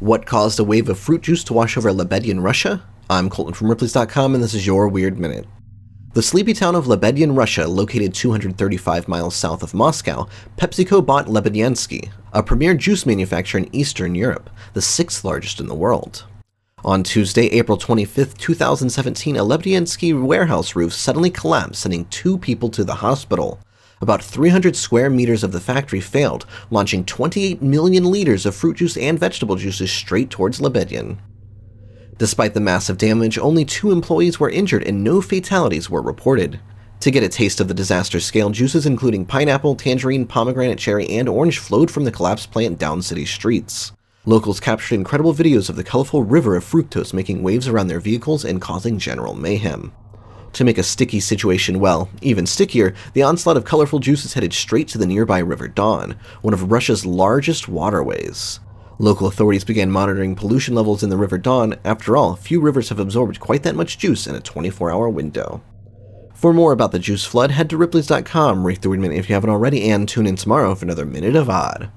What caused a wave of fruit juice to wash over Lebedyan, Russia? I'm Colton from Ripley's.com, and this is your Weird Minute. The sleepy town of Lebedyan, Russia, located 235 miles south of Moscow, PepsiCo bought Lebedyansky, a premier juice manufacturer in Eastern Europe, the sixth largest in the world. On Tuesday, April 25, 2017, a Lebedyansky warehouse roof suddenly collapsed, sending two people to the hospital. About 300 square meters of the factory failed, launching 28 million liters of fruit juice and vegetable juices straight towards Lebedyan. Despite the massive damage, only two employees were injured and no fatalities were reported. To get a taste of the disaster scale, juices including pineapple, tangerine, pomegranate, cherry, and orange flowed from the collapsed plant down city streets. Locals captured incredible videos of the colorful river of fructose making waves around their vehicles and causing general mayhem. To make a sticky situation, well, even stickier, the onslaught of colorful juices headed straight to the nearby River Don, one of Russia's largest waterways. Local authorities began monitoring pollution levels in the River Don. After all, few rivers have absorbed quite that much juice in a 24-hour window. For more about the juice flood, head to Ripley's.com, rate the Weird Minute if you haven't already, and tune in tomorrow for another Minute of Odd.